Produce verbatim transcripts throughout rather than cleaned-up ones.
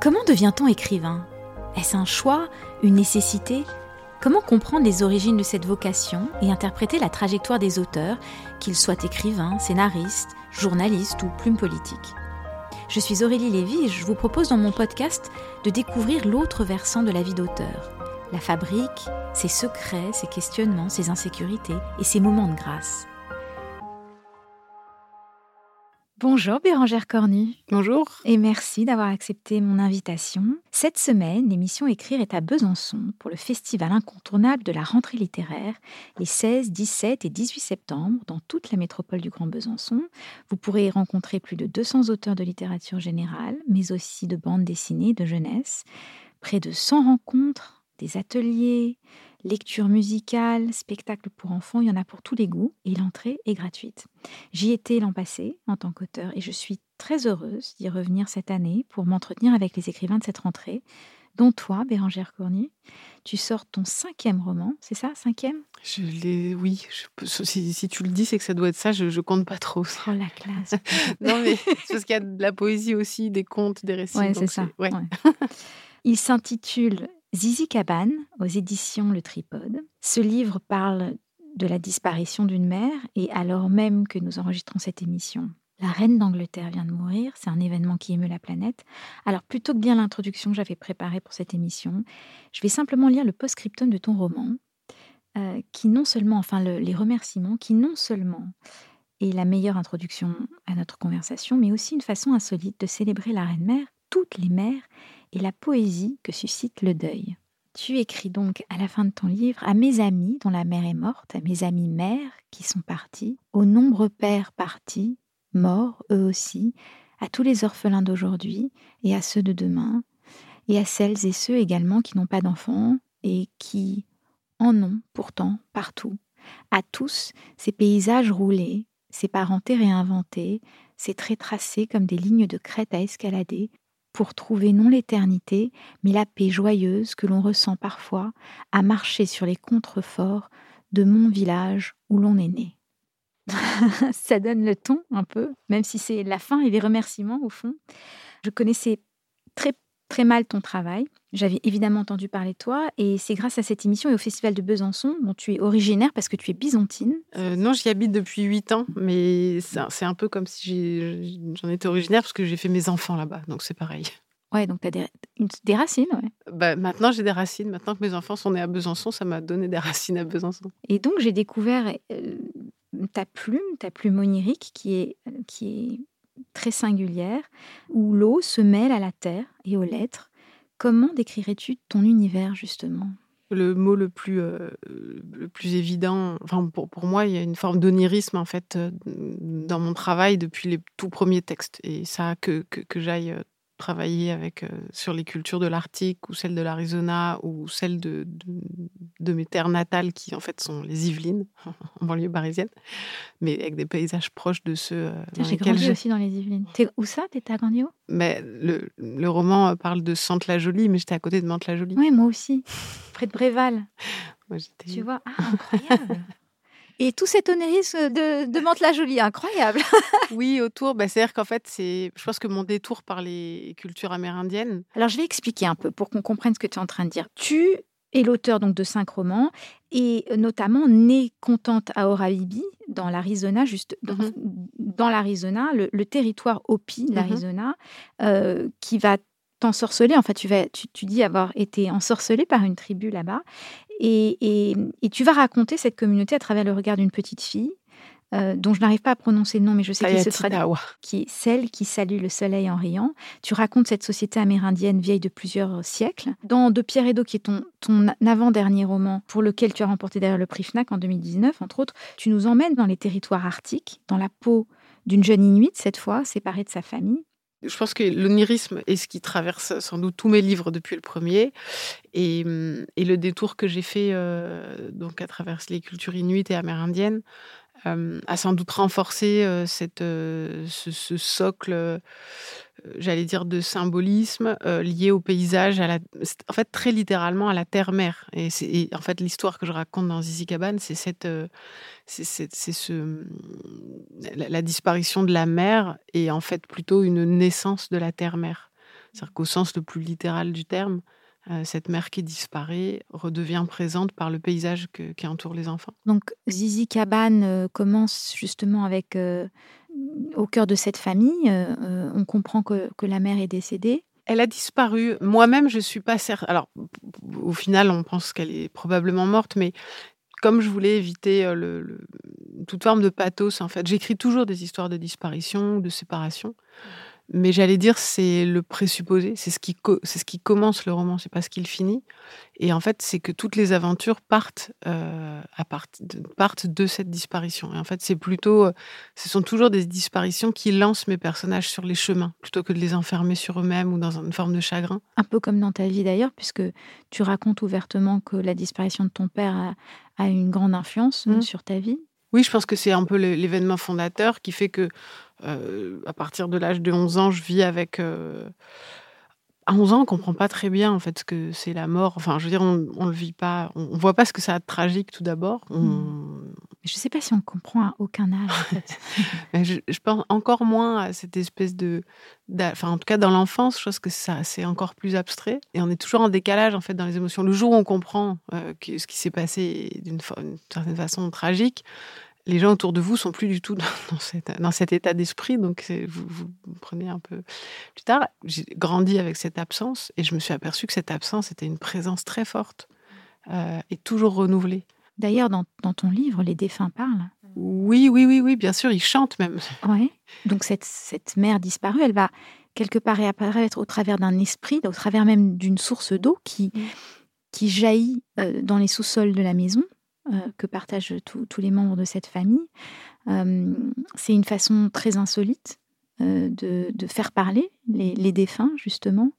Comment devient-on écrivain? Est-ce un choix, une nécessité? Comment comprendre les origines de cette vocation et interpréter la trajectoire des auteurs, qu'ils soient écrivains, scénaristes, journalistes ou plumes politiques? Je suis Aurélie Lévy et je vous propose dans mon podcast de découvrir l'autre versant de la vie d'auteur. La fabrique, ses secrets, ses questionnements, ses insécurités et ses moments de grâce. Bonjour Bérangère Cournut. Bonjour. Et merci d'avoir accepté mon invitation. Cette semaine, l'émission Écrire est à Besançon pour le festival incontournable de la rentrée littéraire les seize, dix-sept et dix-huit septembre dans toute la métropole du Grand Besançon. Vous pourrez rencontrer plus de deux cents auteurs de littérature générale, mais aussi de bandes dessinées, de jeunesse. Près de cent rencontres, des ateliers, lectures musicales, spectacles pour enfants, il y en a pour tous les goûts et l'entrée est gratuite. J'y étais l'an passé en tant qu'auteur et je suis très heureuse d'y revenir cette année pour m'entretenir avec les écrivains de cette rentrée, dont toi, Bérangère Cournut. Tu sors ton cinquième roman, c'est ça, cinquième ? Je l'ai, oui. Je, si, si tu le dis, c'est que ça doit être ça, je, je compte pas trop. Ça. Oh, la classe. Non, mais c'est parce qu'il y a de la poésie aussi, des contes, des récits. Oui, c'est ça. Ouais. Ouais. Il s'intitule Zizi Cabane, aux éditions Le Tripode. Ce livre parle de la disparition d'une mère et alors même que nous enregistrons cette émission, la reine d'Angleterre vient de mourir, c'est un événement qui émeut la planète. Alors plutôt que bien l'introduction que j'avais préparée pour cette émission, je vais simplement lire le post-scriptum de ton roman, euh, qui non seulement, enfin le, les remerciements, qui non seulement est la meilleure introduction à notre conversation, mais aussi une façon insolite de célébrer la reine-mère, toutes les mères, et la poésie que suscite le deuil. Tu écris donc à la fin de ton livre « À mes amis dont la mère est morte, à mes amis mères qui sont partis, aux nombreux pères partis, morts eux aussi, à tous les orphelins d'aujourd'hui et à ceux de demain, et à celles et ceux également qui n'ont pas d'enfants et qui en ont pourtant partout, à tous ces paysages roulés, ces parentés réinventées, ces traits tracés comme des lignes de crête à escalader, pour trouver non l'éternité, mais la paix joyeuse que l'on ressent parfois à marcher sur les contreforts de mon village où l'on est né. » Ça donne le ton un peu, même si c'est la fin et les remerciements au fond. Je connaissais très, très mal ton travail. J'avais évidemment entendu parler de toi et c'est grâce à cette émission et au Festival de Besançon dont tu es originaire parce que tu es byzantine. Euh, non, j'y habite depuis huit ans, mais c'est un peu comme si j'en étais originaire parce que j'ai fait mes enfants là-bas, donc c'est pareil. Ouais, donc tu as des, des racines, ouais. Bah, maintenant, j'ai des racines. Maintenant que mes enfants sont nés à Besançon, ça m'a donné des racines à Besançon. Et donc, j'ai découvert euh, ta plume, ta plume onirique qui est... qui est très singulière, où l'eau se mêle à la terre et aux lettres. Comment décrirais-tu ton univers, justement ? Le mot le plus, euh, le plus évident, enfin, pour, pour moi, il y a une forme d'onirisme, en fait, dans mon travail depuis les tout premiers textes. Et ça, que, que, que j'aille travailler avec, euh, sur les cultures de l'Arctique, ou celles de l'Arizona, ou celles de, de, de mes terres natales, qui, en fait, sont les Yvelines, en banlieue parisienne, mais avec des paysages proches de ceux... Euh, Tiens, j'ai grandi je... aussi dans les Yvelines. T'es... Où ça ? T'étais à grandi où ? Mais le, le roman parle de Sainte-la-Jolie, mais j'étais à côté de Mantes-la-Jolie. Oui, moi aussi, près de Bréval. Moi, j'étais... Tu vois, ah, incroyable. Et tout cet onérisme de, de Mantes-la-Jolie, incroyable. Oui, autour, bah, c'est-à-dire qu'en fait, c'est, je pense que mon détour par les cultures amérindiennes... Alors, je vais expliquer un peu pour qu'on comprenne ce que tu es en train de dire. Tu es l'auteur donc, de cinq romans, et notamment née contente à Oraibi, dans l'Arizona, juste dans, mm-hmm. dans l'Arizona, le, le territoire Hopi de l'Arizona, mm-hmm. euh, qui va t'ensorceler. En fait, tu, vas, tu, tu dis avoir été ensorcelée par une tribu là-bas. Et, et, et tu vas raconter cette communauté à travers le regard d'une petite fille, euh, dont je n'arrive pas à prononcer le nom, mais je sais qu'il se traduit, qui est celle qui salue le soleil en riant. Tu racontes cette société amérindienne vieille de plusieurs siècles. Dans De pierre et d'os, qui est ton, ton avant-dernier roman, pour lequel tu as remporté d'ailleurs le prix Fnac en deux mille dix-neuf, entre autres, tu nous emmènes dans les territoires arctiques, dans la peau d'une jeune Inuite, cette fois, séparée de sa famille. Je pense que l'onirisme est ce qui traverse sans doute tous mes livres depuis le premier. Et, et le détour que j'ai fait euh, donc à travers les cultures inuites et amérindiennes euh, a sans doute renforcé euh, cette, euh, ce, ce socle, euh, j'allais dire, de symbolisme euh, lié au paysage, à la, en fait très littéralement à la terre-mère. Et, c'est, et en fait, l'histoire que je raconte dans Zizi Cabane, c'est, cette, euh, c'est, c'est, c'est ce, la, la disparition de la mer et en fait plutôt une naissance de la terre-mère. C'est-à-dire qu'au sens le plus littéral du terme, cette mère qui disparaît redevient présente par le paysage que, qui entoure les enfants. Donc Zizi Cabane commence justement avec, euh, au cœur de cette famille, euh, on comprend que, que la mère est décédée. Elle a disparu. Moi-même, je ne suis pas certaine. Alors, au final, on pense qu'elle est probablement morte, mais comme je voulais éviter le, le, toute forme de pathos, en fait, j'écris toujours des histoires de disparition, de séparation. Mais j'allais dire, c'est le présupposé, c'est ce qui, co- c'est ce qui commence le roman, c'est pas ce qui le finit. Et en fait, c'est que toutes les aventures partent, euh, à part- de, partent de cette disparition. Et en fait, c'est plutôt, euh, ce sont toujours des disparitions qui lancent mes personnages sur les chemins, plutôt que de les enfermer sur eux-mêmes ou dans une forme de chagrin. Un peu comme dans ta vie d'ailleurs, puisque tu racontes ouvertement que la disparition de ton père a, a une grande influence mmh. sur ta vie. Oui, je pense que c'est un peu l'événement fondateur qui fait que, euh, à partir de l'âge de onze ans, je vis avec... Euh... À onze ans, on ne comprend pas très bien, en fait, ce que c'est la mort. Enfin, je veux dire, on ne le vit pas. On ne voit pas ce que ça a de tragique, tout d'abord. On... Je ne sais pas si on comprend à aucun âge, en fait. Mais je, je pense encore moins à cette espèce de... d'a... Enfin, en tout cas, dans l'enfance, je pense que ça, c'est encore plus abstrait. Et on est toujours en décalage, en fait, dans les émotions. Le jour où on comprend euh, que ce qui s'est passé d'une, fa... d'une certaine façon tragique, les gens autour de vous ne sont plus du tout dans, dans, cette, dans cet état d'esprit, donc c'est, vous, vous, vous prenez un peu plus tard. J'ai grandi avec cette absence, et je me suis aperçue que cette absence était une présence très forte, euh, et toujours renouvelée. D'ailleurs, dans, dans ton livre, les défunts parlent. Oui, oui, oui, oui, bien sûr, ils chantent même. Ouais. Donc cette, cette mère disparue, elle va quelque part réapparaître au travers d'un esprit, au travers même d'une source d'eau qui, qui jaillit euh, dans les sous-sols de la maison. Euh, que partagent tout, tous les membres de cette famille. Euh, c'est une façon très insolite euh, de, de faire parler les, les défunts, justement,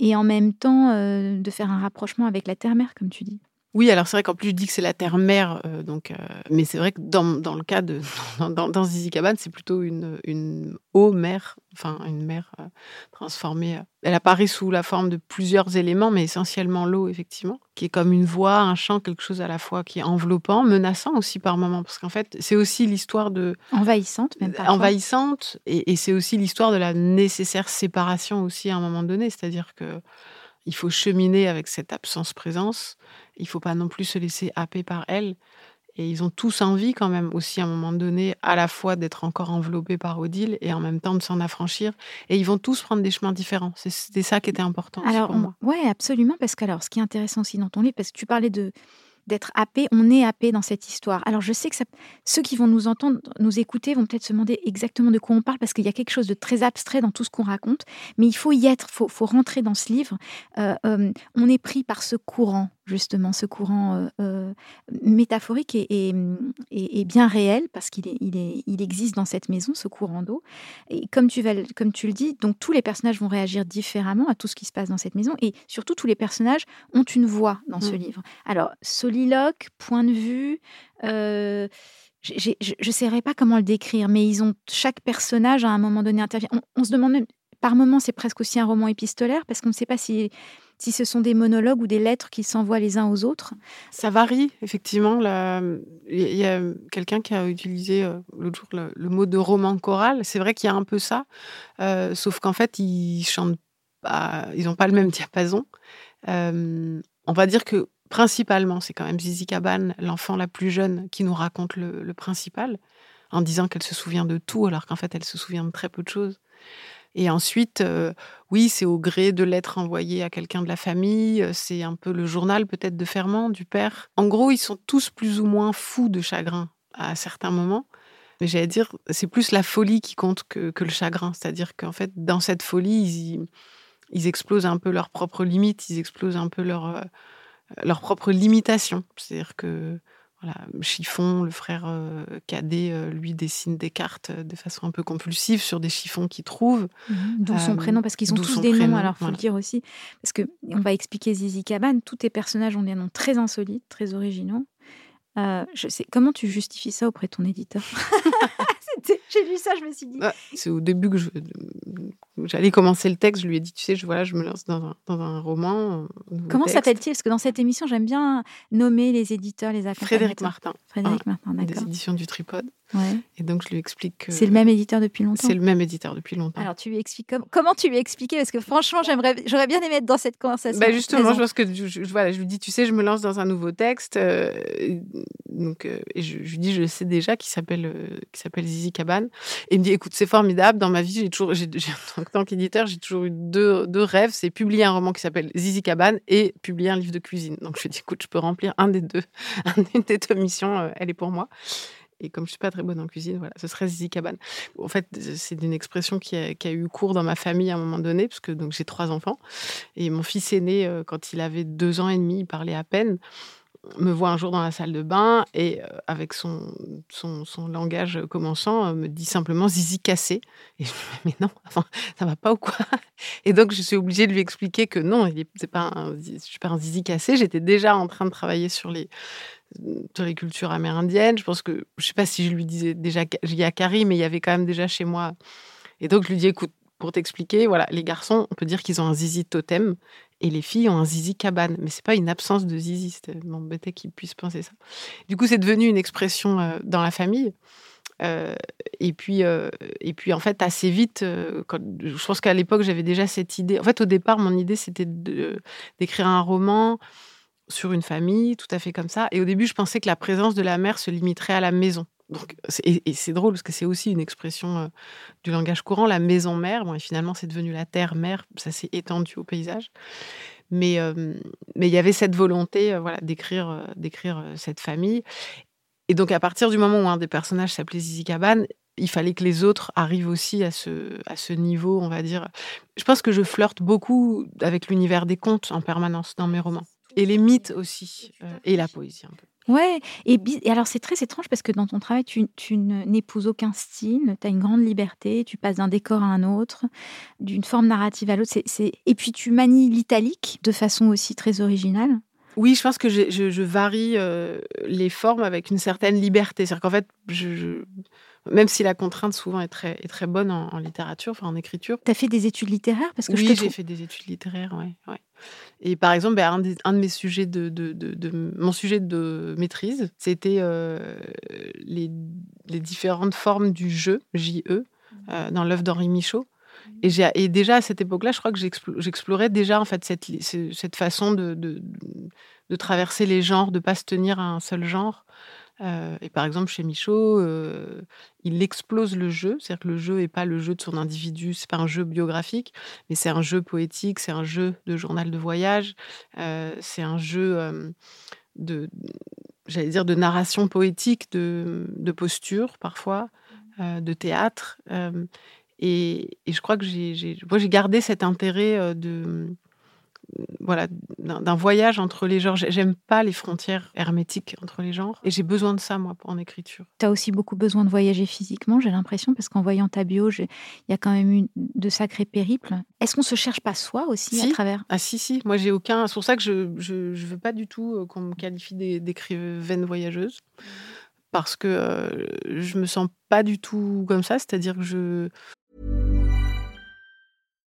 et en même temps euh, de faire un rapprochement avec la terre-mère, comme tu dis. Oui, alors c'est vrai qu'en plus je dis que c'est la terre-mère, euh, donc, euh, mais c'est vrai que dans, dans le cas de dans, dans, dans Zizi Cabane, c'est plutôt une, une eau-mère, enfin une mère euh, transformée. Elle apparaît sous la forme de plusieurs éléments, mais essentiellement l'eau, effectivement, qui est comme une voix, un chant, quelque chose à la fois qui est enveloppant, menaçant aussi par moments, parce qu'en fait, c'est aussi l'histoire de... Envahissante, même parfois. Envahissante, et, et c'est aussi l'histoire de la nécessaire séparation aussi à un moment donné, c'est-à-dire que il faut cheminer avec cette absence-présence. Il ne faut pas non plus se laisser happer par elle. Et ils ont tous envie quand même aussi, à un moment donné, à la fois d'être encore enveloppés par Odile et en même temps de s'en affranchir. Et ils vont tous prendre des chemins différents. C'est, c'était ça qui était important alors, pour on, moi. Oui, absolument. Parce que alors, ce qui est intéressant aussi dans ton livre, parce que tu parlais de, d'être happé, on est happé dans cette histoire. Alors je sais que ça, ceux qui vont nous entendre, nous écouter, vont peut-être se demander exactement de quoi on parle, parce qu'il y a quelque chose de très abstrait dans tout ce qu'on raconte, mais il faut y être, il faut, faut rentrer dans ce livre. Euh, euh, on est pris par ce courant, justement, ce courant euh, euh, métaphorique et, et, et, et bien réel, parce qu'il est, il est, il existe dans cette maison, ce courant d'eau. Et comme tu, vas, comme tu le dis, donc, tous les personnages vont réagir différemment à tout ce qui se passe dans cette maison, et surtout tous les personnages ont une voix dans mmh. ce livre. Alors, soliloque, point de vue... Euh, j'ai, j'ai, je ne saurais pas comment le décrire, mais ils ont, chaque personnage, à un moment donné, intervient. On, on se demande même... Par moments, c'est presque aussi un roman épistolaire, parce qu'on ne sait pas si, si ce sont des monologues ou des lettres qu'ils s'envoient les uns aux autres. Ça varie, effectivement. Là, il y a quelqu'un qui a utilisé euh, l'autre jour le, le mot de roman choral. C'est vrai qu'il y a un peu ça, euh, sauf qu'en fait, ils chantent pas, ils n'ont pas le même diapason. Euh, on va dire que, principalement, c'est quand même Zizi Cabane, l'enfant la plus jeune, qui nous raconte le, le principal, en disant qu'elle se souvient de tout, alors qu'en fait, elle se souvient de très peu de choses. Et ensuite, euh, oui, c'est au gré de lettres envoyées à quelqu'un de la famille, c'est un peu le journal peut-être de Fermant, du père. En gros, ils sont tous plus ou moins fous de chagrin à certains moments. Mais j'allais dire, c'est plus la folie qui compte que, que le chagrin. C'est-à-dire qu'en fait, dans cette folie, ils, ils explosent un peu leurs propres limites, ils explosent un peu leurs leur propres limitations. C'est-à-dire que Voilà, chiffon, le frère euh, cadet, euh, lui, dessine des cartes euh, de façon un peu compulsive sur des chiffons qu'il trouve. Mmh, d'où euh, son prénom, parce qu'ils ont tous des prénom, noms, alors il faut voilà. le dire aussi. Parce qu'on va expliquer Zizi Cabane, tous tes personnages ont des noms très insolites, très originaux. Euh, je sais, comment tu justifies ça auprès de ton éditeur? J'ai lu ça, je me suis dit... Ah, c'est au début que je, j'allais commencer le texte, je lui ai dit, tu sais, je, voilà, je me lance dans un, dans un roman. Un Comment texte. S'appelle-t-il? Parce que dans cette émission, j'aime bien nommer les éditeurs, les accompagnateurs. Frédéric Martin. Frédéric ah, Martin, d'accord. Des éditions du Tripode. Ouais. Et donc, je lui explique que... C'est le même éditeur depuis longtemps. C'est le même éditeur depuis longtemps. Alors, tu lui expliques... Com- comment tu lui expliquais? Parce que franchement, j'aimerais, j'aurais bien aimé être dans cette conversation. Bah justement, je pense que... Je, je, voilà, je lui dis, tu sais, je me lance dans un nouveau texte. Euh, donc, euh, et je, je lui dis, je sais déjà qu'il s'appelle, euh, qu'il s'appelle Zizi Cabane. Et il me dit, écoute, c'est formidable. Dans ma vie, j'ai toujours... J'ai, j'ai, en tant qu'éditeur, j'ai toujours eu deux, deux rêves. C'est publier un roman qui s'appelle Zizi Cabane et publier un livre de cuisine. Donc, je lui dis, écoute, je peux remplir un des deux. Une des deux missions, euh, elle est pour moi. Et comme je ne suis pas très bonne en cuisine, voilà, ce serait Zizi Cabane. En fait, c'est une expression qui a, qui a eu cours dans ma famille à un moment donné, parce que donc, j'ai trois enfants. Et mon fils aîné, quand il avait deux ans et demi, il parlait à peine, me voit un jour dans la salle de bain et, avec son, son, son langage commençant, me dit simplement « Zizi cassé ». Et je lui dis « Mais non, enfin, ça ne va pas ou quoi ?» Et donc, je suis obligée de lui expliquer que non, c'est pas un, je ne suis pas un Zizi cassé. J'étais déjà en train de travailler sur les... sur les cultures amérindiennes. Je pense que, je sais pas si je lui disais déjà Yakari, mais il y avait quand même déjà chez moi. Et donc, je lui dis, écoute, pour t'expliquer, voilà, les garçons, on peut dire qu'ils ont un zizi totem et les filles ont un Zizi Cabane. Mais c'est pas une absence de zizi, c'était m'embêtait qu'ils puissent penser ça. Du coup, c'est devenu une expression euh, dans la famille. Euh, et puis, euh, et puis en fait, assez vite, euh, quand, je pense qu'à l'époque, j'avais déjà cette idée. En fait, au départ, mon idée, c'était de, d'écrire un roman sur une famille, tout à fait comme ça. Et au début, je pensais que la présence de la mère se limiterait à la maison. Donc, c'est, et, et c'est drôle, parce que c'est aussi une expression euh, du langage courant, la maison-mère. Bon, et finalement, c'est devenu la terre-mère. Ça s'est étendu au paysage. Mais euh, mais il y avait cette volonté euh, voilà, d'écrire, euh, d'écrire euh, cette famille. Et donc, à partir du moment où un des personnages s'appelait Zizi Cabane, il fallait que les autres arrivent aussi à ce, à ce niveau, on va dire. Je pense que je flirte beaucoup avec l'univers des contes en permanence dans mes romans. Et les mythes aussi, euh, et la poésie un peu. Ouais, et, et alors c'est très étrange parce que dans ton travail, tu, tu n'épouses aucun style, tu as une grande liberté, tu passes d'un décor à un autre, d'une forme narrative à l'autre, c'est, c'est... et puis tu manies l'italique de façon aussi très originale. Oui, je pense que je, je, je varie euh, les formes avec une certaine liberté. C'est-à-dire qu'en fait, je, je... même si la contrainte souvent est très, est très bonne en, en littérature, enfin en écriture. Tu as fait des études littéraires parce que oui, je te trouve... j'ai fait des études littéraires, oui. Ouais. Et par exemple, ben, un, des, un de mes sujets de, de, de, de mon sujet de maîtrise, c'était euh, les, les différentes formes du jeu, J E, euh, dans l'œuvre d'Henri Michaud. Et, j'ai, et déjà à cette époque-là, je crois que j'explorais déjà en fait cette, cette façon de, de, de traverser les genres, de ne pas se tenir à un seul genre. Euh, et par exemple, chez Michaud, euh, il explose le jeu, c'est-à-dire que le jeu n'est pas le jeu de son individu, c'est pas un jeu biographique, mais c'est un jeu poétique, c'est un jeu de journal de voyage, euh, c'est un jeu euh, de, j'allais dire, de narration poétique, de, de posture parfois, euh, de théâtre. Euh, Et, et je crois que j'ai, j'ai, moi, j'ai gardé cet intérêt de, voilà, d'un, d'un voyage entre les genres. J'aime pas les frontières hermétiques entre les genres. Et j'ai besoin de ça, moi, en écriture. Tu as aussi beaucoup besoin de voyager physiquement, j'ai l'impression, parce qu'en voyant ta bio, il y a quand même eu de sacrés périples. Est-ce qu'on ne se cherche pas soi aussi si. à travers Ah si, si. Moi, j'ai aucun... C'est pour ça que je ne veux pas du tout qu'on me qualifie d'écrivaine voyageuse. Parce que euh, je me sens pas du tout comme ça. C'est-à-dire que je...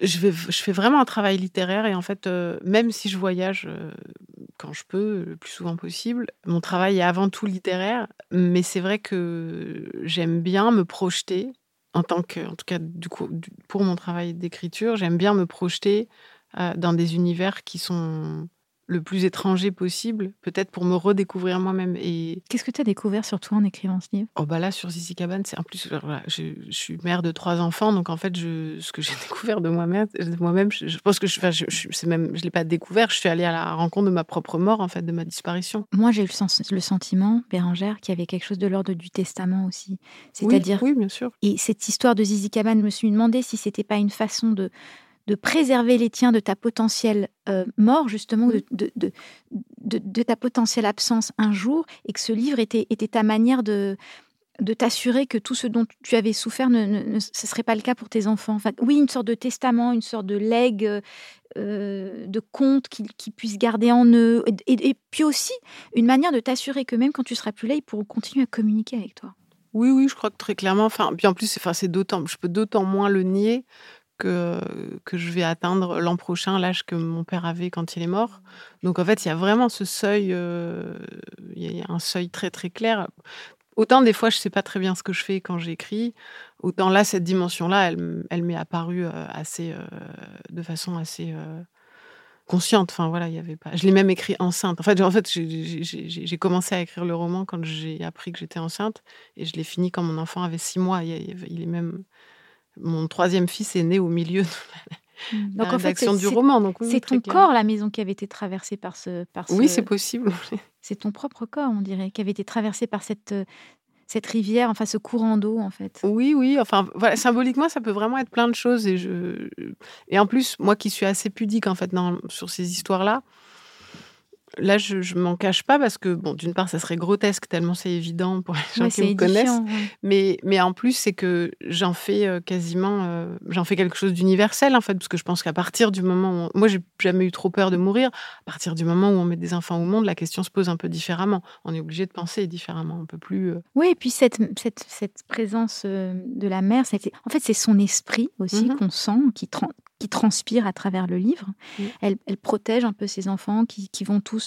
Je, vais, je fais vraiment un travail littéraire et en fait, euh, même si je voyage euh, quand je peux, le plus souvent possible, mon travail est avant tout littéraire, mais c'est vrai que j'aime bien me projeter, en tant que, en tout cas du coup, du, pour mon travail d'écriture, j'aime bien me projeter euh, dans des univers qui sont le plus étrangers possible, peut-être pour me redécouvrir moi-même. Et... Qu'est-ce que tu as découvert sur toi en écrivant ce livre ? Oh bah là, sur Zizi Cabane, c'est en plus, voilà, je, je suis mère de trois enfants, donc en fait, je, ce que j'ai découvert de moi-même, de moi-même je, je pense que je, enfin, je, je c'est même, je l'ai pas découvert, je suis allée à la rencontre de ma propre mort, en fait, de ma disparition. Moi, j'ai eu le, sens, le sentiment, Bérangère, qu'il y avait quelque chose de l'ordre du testament aussi, c'est-à-dire, oui, oui, bien sûr. Et cette histoire de Zizi Cabane, je me suis demandé si c'était pas une façon de de préserver les tiens de ta potentielle euh, mort, justement, de, de, de, de, de ta potentielle absence un jour, et que ce livre était, était ta manière de, de t'assurer que tout ce dont tu avais souffert, ne, ne, ne ce serait pas le cas pour tes enfants. Enfin, oui, une sorte de testament, une sorte de legs, euh, de contes qu'ils, qu'ils puissent garder en eux, et, et puis aussi une manière de t'assurer que même quand tu seras plus là, ils pourront continuer à communiquer avec toi. Oui, oui, je crois que très clairement, enfin, puis en plus, c'est, enfin, c'est d'autant, je peux d'autant moins le nier, Que, que je vais atteindre l'an prochain l'âge que mon père avait quand il est mort. Donc en fait, il y a vraiment ce seuil, euh, il y a un seuil très très clair. Autant des fois, je ne sais pas très bien ce que je fais quand j'écris, autant là, cette dimension-là, elle, elle m'est apparue assez, euh, de façon assez... Euh, consciente, enfin voilà, il y avait pas. Je l'ai même écrit enceinte. En fait, en fait, j'ai, j'ai, j'ai commencé à écrire le roman quand j'ai appris que j'étais enceinte, et je l'ai fini quand mon enfant avait six mois. Il, il est même Mon troisième fils est né au milieu de la, donc, la rédaction en fait, du c'est, roman. Donc, oui, c'est ton clair. corps, la maison, qui avait été traversée par ce... Par ce... Oui, c'est possible. C'est ton propre corps, on dirait, qui avait été traversé par cette, cette rivière, enfin ce courant d'eau, en fait. Oui, oui. Enfin, voilà, symboliquement, ça peut vraiment être plein de choses. Et, je... et en plus, moi qui suis assez pudique, en fait, dans, sur ces histoires-là, là, je ne m'en cache pas parce que, bon, d'une part, ça serait grotesque tellement c'est évident pour les gens ouais, qui me édifiant, connaissent. Ouais. Mais, mais en plus, c'est que j'en fais quasiment... Euh, j'en fais quelque chose d'universel, en fait, parce que je pense qu'à partir du moment où... On... Moi, j'ai jamais eu trop peur de mourir. À partir du moment où on met des enfants au monde, la question se pose un peu différemment. On est obligé de penser différemment, on peut plus... Euh... Oui, et puis cette, cette, cette présence de la mère, ça a été... en fait, c'est son esprit aussi mm-hmm. qu'on sent, qui trans... qui transpire à travers le livre. Oui. Elle, elle protège un peu ses enfants qui, qui vont tous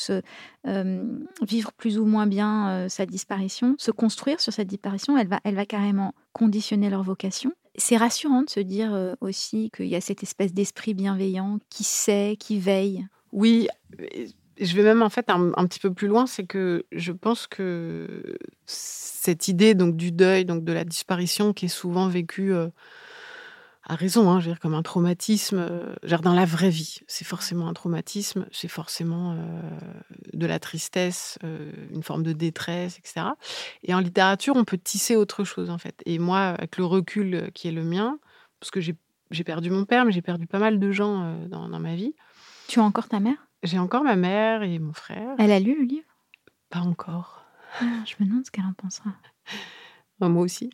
euh, vivre plus ou moins bien euh, sa disparition, se construire sur cette disparition. Elle va, elle va carrément conditionner leur vocation. C'est rassurant de se dire euh, aussi qu'il y a cette espèce d'esprit bienveillant qui sait, qui veille. Oui, je vais même en fait un, un petit peu plus loin, c'est que je pense que cette idée donc, du deuil, donc, de la disparition qui est souvent vécue... Euh, a raison, hein, je veux dire, comme un traumatisme. Euh, genre dans la vraie vie, c'est forcément un traumatisme, c'est forcément euh, de la tristesse, euh, une forme de détresse, et cetera. Et en littérature, on peut tisser autre chose, en fait. Et moi, avec le recul qui est le mien, parce que j'ai, j'ai perdu mon père, mais j'ai perdu pas mal de gens euh, dans, dans ma vie. Tu as encore ta mère ? J'ai encore ma mère et mon frère. Elle a lu le livre ? Pas encore. Ah, je me demande ce qu'elle en pensera. Moi aussi.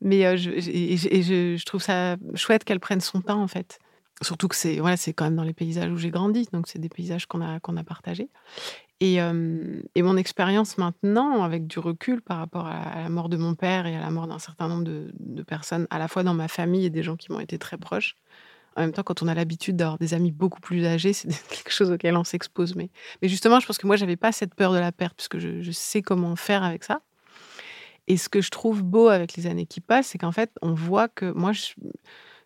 Mais euh, je, et je, et je, je trouve ça chouette qu'elle prenne son temps, en fait. Surtout que c'est, voilà, c'est quand même dans les paysages où j'ai grandi, donc c'est des paysages qu'on a, qu'on a partagés. Et, euh, et mon expérience maintenant, avec du recul par rapport à, à la mort de mon père et à la mort d'un certain nombre de, de personnes, à la fois dans ma famille et des gens qui m'ont été très proches, en même temps, quand on a l'habitude d'avoir des amis beaucoup plus âgés, c'est quelque chose auquel on s'expose. Mais, mais justement, je pense que moi, je n'avais pas cette peur de la perte, puisque je, je sais comment faire avec ça. Et ce que je trouve beau avec les années qui passent, c'est qu'en fait, on voit que moi, je,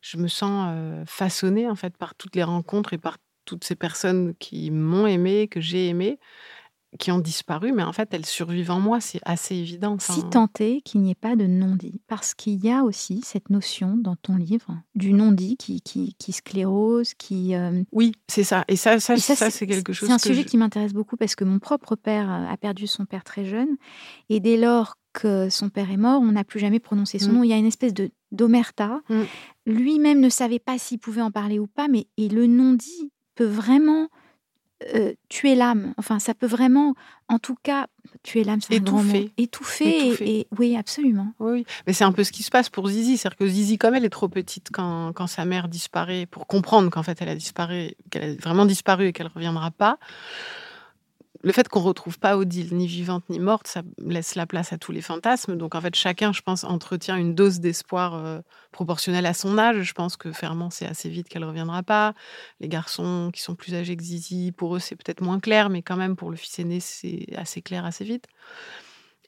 je me sens euh, façonnée en fait, par toutes les rencontres et par toutes ces personnes qui m'ont aimée, que j'ai aimée, qui ont disparu, mais en fait, elles survivent en moi, c'est assez évident. Enfin... Si tant est qu'il n'y ait pas de non-dit, parce qu'il y a aussi cette notion dans ton livre du non-dit qui, qui, qui sclérose, qui... Euh... Oui, c'est ça, et ça, ça, et ça, ça c'est, c'est quelque chose que... C'est un que sujet je... qui m'intéresse beaucoup, parce que mon propre père a perdu son père très jeune, et dès lors que son père est mort, on n'a plus jamais prononcé son mmh. nom. Il y a une espèce de, d'omerta. Mmh. Lui-même ne savait pas s'il pouvait en parler ou pas, mais et le non-dit peut vraiment euh, tuer l'âme. Enfin, ça peut vraiment, en tout cas, tuer l'âme, c'est un grand mot. Étouffer. Étouffer. Et, et, oui, absolument. Oui, mais c'est un peu ce qui se passe pour Zizi. C'est-à-dire que Zizi, comme elle est trop petite quand, quand sa mère disparaît, pour comprendre qu'en fait, elle a disparu, qu'elle a vraiment disparu et qu'elle ne reviendra pas, le fait qu'on ne retrouve pas Odile, ni vivante ni morte, ça laisse la place à tous les fantasmes. Donc, en fait, chacun, je pense, entretient une dose d'espoir euh, proportionnelle à son âge. Je pense que Fermant, c'est assez vite qu'elle ne reviendra pas. Les garçons qui sont plus âgés que Zizi, pour eux, c'est peut-être moins clair, mais quand même, pour le fils aîné, c'est assez clair assez vite.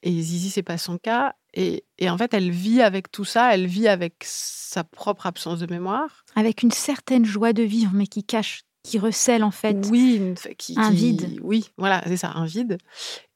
Et Zizi, ce n'est pas son cas. Et, et en fait, elle vit avec tout ça. Elle vit avec sa propre absence de mémoire. Avec une certaine joie de vivre, mais qui cache qui recèle en fait oui, qui, un qui, vide. Oui, voilà, c'est ça, un vide.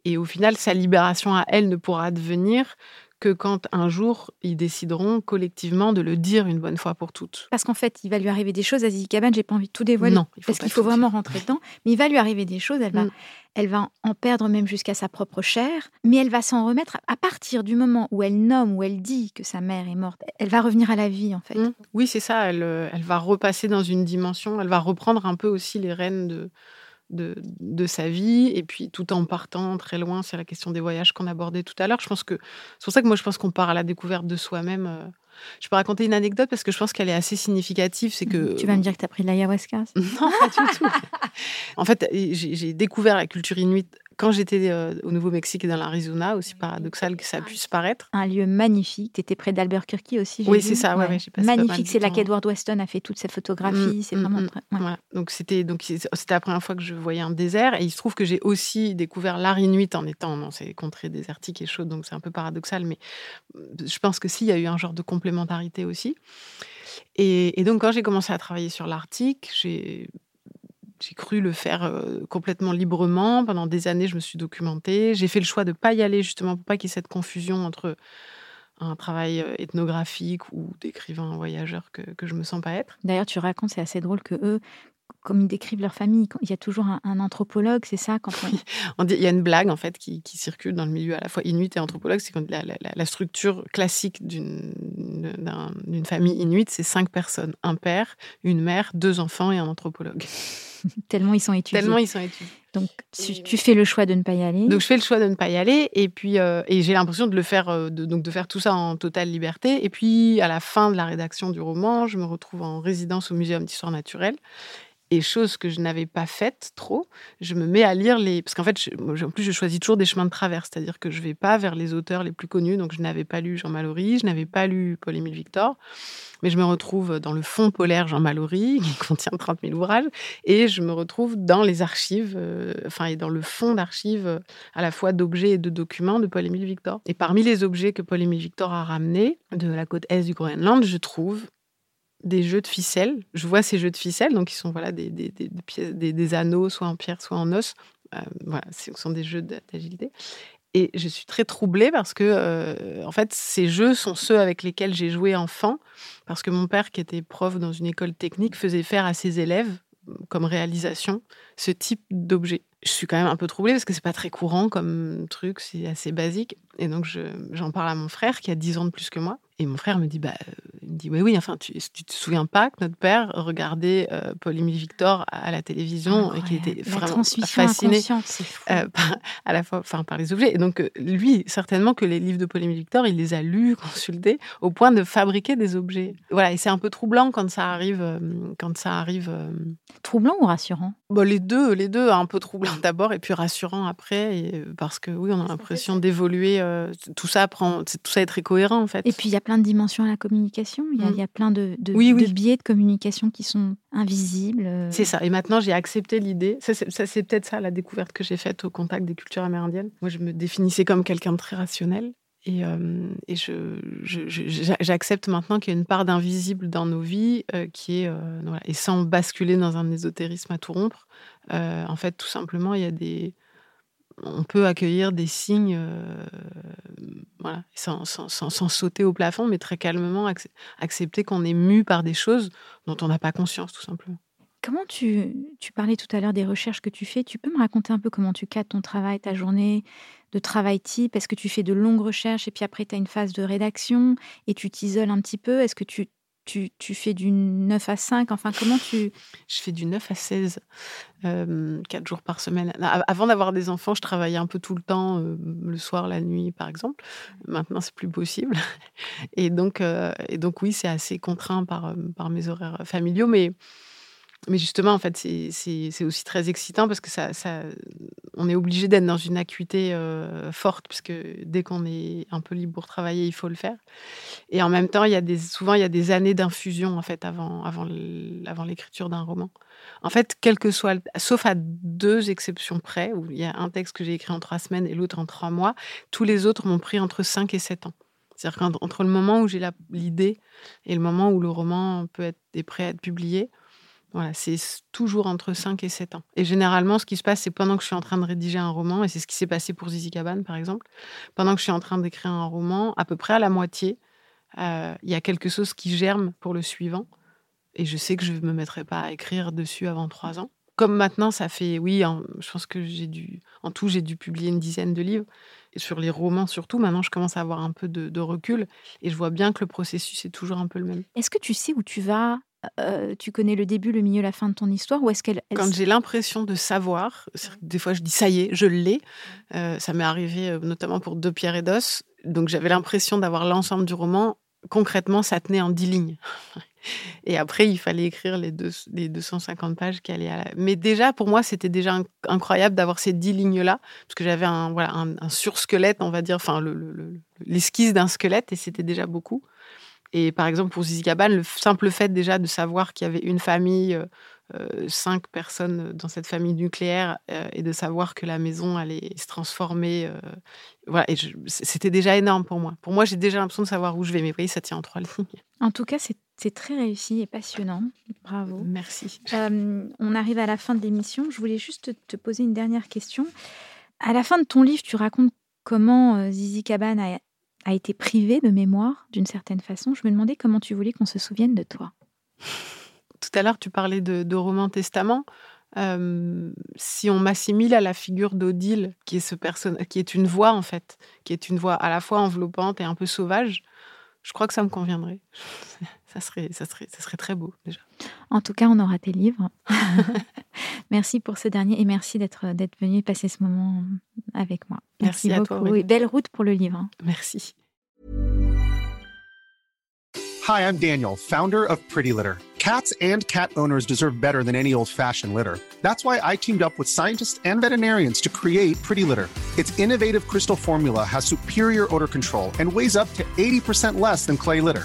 Et au final, sa libération à elle ne pourra advenir que quand un jour, ils décideront collectivement de le dire une bonne fois pour toutes. Parce qu'en fait, il va lui arriver des choses à Zizi Cabane, j'ai pas envie de tout dévoiler, non, il faut parce qu'il faut vraiment dire. Rentrer dedans, mais il va lui arriver des choses, elle va, mm. elle va en perdre même jusqu'à sa propre chair, mais elle va s'en remettre à partir du moment où elle nomme, où elle dit que sa mère est morte, elle va revenir à la vie en fait. Mm. Oui, c'est ça, elle, elle va repasser dans une dimension, elle va reprendre un peu aussi les rênes de... De, de sa vie, et puis tout en partant très loin, c'est la question des voyages qu'on abordait tout à l'heure. Je pense que c'est pour ça que moi je pense qu'on part à la découverte de soi-même. Je peux raconter une anecdote parce que je pense qu'elle est assez significative. C'est que tu vas me dire que tu as pris de l'ayahuasca? Non, pas du tout. En fait, j'ai, j'ai découvert la culture inuite quand j'étais au Nouveau-Mexique et dans l'Arizona, aussi paradoxal que ça puisse paraître. Un lieu magnifique. Tu étais près d'Albuquerque aussi, j'ai Oui, vu. c'est ça. Ouais, ouais. J'ai passé magnifique. C'est là qu'Edward Weston a fait toute cette photographie. Mmh, c'est vraiment mmh, très... ouais. Voilà. Donc, c'était, donc, c'était la première fois que je voyais un désert. Et il se trouve que j'ai aussi découvert l'art inuit en étant dans ces contrées désertiques et chaudes. Donc, c'est un peu paradoxal. Mais je pense que si, il y a eu un genre de complémentarité aussi. Et, et donc, quand j'ai commencé à travailler sur l'Arctique, j'ai... J'ai cru le faire complètement librement. Pendant des années, je me suis documentée. J'ai fait le choix de ne pas y aller, justement, pour pas qu'il y ait cette confusion entre un travail ethnographique ou d'écrivain voyageur que, que je me sens pas être. D'ailleurs, tu racontes, c'est assez drôle que eux, comme ils décrivent leur famille, il y a toujours un, un anthropologue, c'est ça quand on... on dit, il y a une blague, en fait, qui, qui circule dans le milieu à la fois inuit et anthropologue. C'est quand la, la, la structure classique d'une, d'un, d'une famille inuite, c'est cinq personnes. Un père, une mère, deux enfants et un anthropologue. Tellement ils sont étudiés. Tellement ils sont étudiés. Donc, tu, tu fais le choix de ne pas y aller. Donc, je fais le choix de ne pas y aller. Et puis, euh, et j'ai l'impression de le faire, euh, de, donc de faire tout ça en totale liberté. Et puis, à la fin de la rédaction du roman, je me retrouve en résidence au Muséum d'Histoire Naturelle. Et chose que je n'avais pas faite trop, je me mets à lire les... Parce qu'en fait, je... en plus, je choisis toujours des chemins de traverse, c'est-à-dire que je ne vais pas vers les auteurs les plus connus. Donc, je n'avais pas lu Jean Malaurie, je n'avais pas lu Paul-Émile Victor, mais je me retrouve dans le fond polaire Jean Malaurie, qui contient trente mille ouvrages, et je me retrouve dans les archives, euh... enfin, et dans le fond d'archives euh, à la fois d'objets et de documents de Paul-Émile Victor. Et parmi les objets que Paul-Émile Victor a ramenés de la côte est du Groenland, je trouve... des jeux de ficelle. Je vois ces jeux de ficelle, donc ils sont voilà, des, des, des, pièces, des, des anneaux, soit en pierre, soit en os. Euh, voilà, ce sont des jeux d'agilité. Et je suis très troublée parce que, euh, en fait, ces jeux sont ceux avec lesquels j'ai joué enfant, parce que mon père, qui était prof dans une école technique, faisait faire à ses élèves, comme réalisation, ce type d'objet. Je suis quand même un peu troublée parce que c'est pas très courant comme truc, c'est assez basique. Et donc, je, j'en parle à mon frère qui a dix ans de plus que moi. Et mon frère me dit, bah, il me dit oui, oui, enfin, tu, tu te souviens pas que notre père regardait euh, Paul-Émile Victor à, à la télévision incroyable. Et qu'il était la vraiment fasciné euh, par, à la fois, enfin, par les objets. Et donc, lui, certainement que les livres de Paul-Émile Victor, il les a lus, consultés, au point de fabriquer des objets. Voilà, et c'est un peu troublant quand ça arrive. Euh, quand ça arrive euh... Troublant ou rassurant? Bon, les deux, les deux, un peu troublant d'abord et puis rassurant après, et parce que oui, on a l'impression d'évoluer. Euh, tout ça prend, tout ça est très cohérent en fait. Et puis il y a plein de dimensions à la communication. Il y a, mmh. il y a plein de, de, oui, de oui. biais de communication qui sont invisibles. C'est ça. Et maintenant j'ai accepté l'idée. Ça c'est, ça, c'est peut-être ça la découverte que j'ai faite au contact des cultures amérindiennes. Moi je me définissais comme quelqu'un de très rationnel. Et, euh, et je, je, je, j'accepte maintenant qu'il y a une part d'invisible dans nos vies euh, qui est... Euh, voilà. Et sans basculer dans un ésotérisme à tout rompre, euh, en fait, tout simplement, il y a des... On peut accueillir des signes euh, voilà, sans, sans, sans, sans sauter au plafond, mais très calmement ac- accepter qu'on est mu par des choses dont on n'a pas conscience, tout simplement. Comment tu, tu parlais tout à l'heure des recherches que tu fais. Tu peux me raconter un peu comment tu cadres ton travail, ta journée de travail type? Est-ce que tu fais de longues recherches et puis après, tu as une phase de rédaction et tu t'isoles un petit peu? Est-ce que tu tu, tu fais du neuf à cinq, enfin comment tu... Je fais du neuf à seize, euh, quatre jours par semaine. Avant d'avoir des enfants, je travaillais un peu tout le temps, euh, le soir, la nuit par exemple. Maintenant, c'est plus possible. Et donc, euh, et donc oui, c'est assez contraint par, par mes horaires familiaux, mais... Mais justement, en fait, c'est, c'est, c'est aussi très excitant parce que ça, ça, on est obligé d'être dans une acuité euh, forte, puisque dès qu'on est un peu libre pour travailler, il faut le faire. Et en même temps, il y a des, souvent, il y a des années d'infusion, en fait, avant, avant, avant l'écriture d'un roman. En fait, quel que soit, sauf à deux exceptions près, où il y a un texte que j'ai écrit en trois semaines et l'autre en trois mois, tous les autres m'ont pris entre cinq et sept ans. C'est-à-dire qu'entre le moment où j'ai la, l'idée et le moment où le roman peut être, est prêt à être publié, voilà, c'est toujours entre cinq et sept ans. Et généralement, ce qui se passe, c'est pendant que je suis en train de rédiger un roman, et c'est ce qui s'est passé pour Zizi Cabane, par exemple, pendant que je suis en train d'écrire un roman, à peu près à la moitié, euh, il y a quelque chose qui germe pour le suivant, et je sais que je ne me mettrai pas à écrire dessus avant trois ans. Comme maintenant, ça fait... Oui, en, je pense que j'ai dû... En tout, j'ai dû publier une dizaine de livres, et sur les romans surtout. Maintenant, je commence à avoir un peu de, de recul, et je vois bien que le processus est toujours un peu le même. Est-ce que tu sais où tu vas ? Euh, tu connais le début, le milieu, la fin de ton histoire, ou est-ce qu'elle... Elle... Quand j'ai l'impression de savoir, des fois je dis ça y est, je l'ai. Euh, ça m'est arrivé euh, notamment pour De pierre et d'os. Donc j'avais l'impression d'avoir l'ensemble du roman. Concrètement, ça tenait en dix lignes. Et après, il fallait écrire les, deux, les deux cent cinquante pages qui allaient à la... Mais déjà, pour moi, c'était déjà incroyable d'avoir ces dix lignes-là, parce que j'avais un, voilà, un, un sursquelette, on va dire, enfin, le, le, le, l'esquisse d'un squelette, et c'était déjà beaucoup. Et par exemple, pour Zizi Cabane, le simple fait déjà de savoir qu'il y avait une famille, euh, cinq personnes dans cette famille nucléaire, euh, et de savoir que la maison allait se transformer, euh, voilà, et je, c'était déjà énorme pour moi. Pour moi, j'ai déjà l'impression de savoir où je vais, mais vous voyez, ça tient en trois lignes. En tout cas, c'est, c'est très réussi et passionnant. Bravo. Merci. Euh, on arrive à la fin de l'émission. Je voulais juste te poser une dernière question. À la fin de ton livre, tu racontes comment euh, Zizi Cabane a a été privée de mémoire, d'une certaine façon. Je me demandais comment tu voulais qu'on se souvienne de toi. Tout à l'heure, tu parlais de, de roman testament. Euh, si on m'assimile à la figure d'Odile, qui est, ce perso- qui est une voix, en fait, qui est une voix à la fois enveloppante et un peu sauvage, je crois que ça me conviendrait. Ça serait, ça serait, ça serait très beau, déjà. En tout cas, on aura tes livres. Merci pour ce dernier, et merci d'être, d'être venu passer ce moment avec moi. Merci, merci à beaucoup. Toi, oui. Belle route pour le livre. Merci. Hi, I'm Daniel, founder of Pretty Litter. Cats and cat owners deserve better than any old-fashioned litter. That's why I teamed up with scientists and veterinarians to create Pretty Litter. Its innovative crystal formula has superior odor control and weighs up to eighty percent less than clay litter.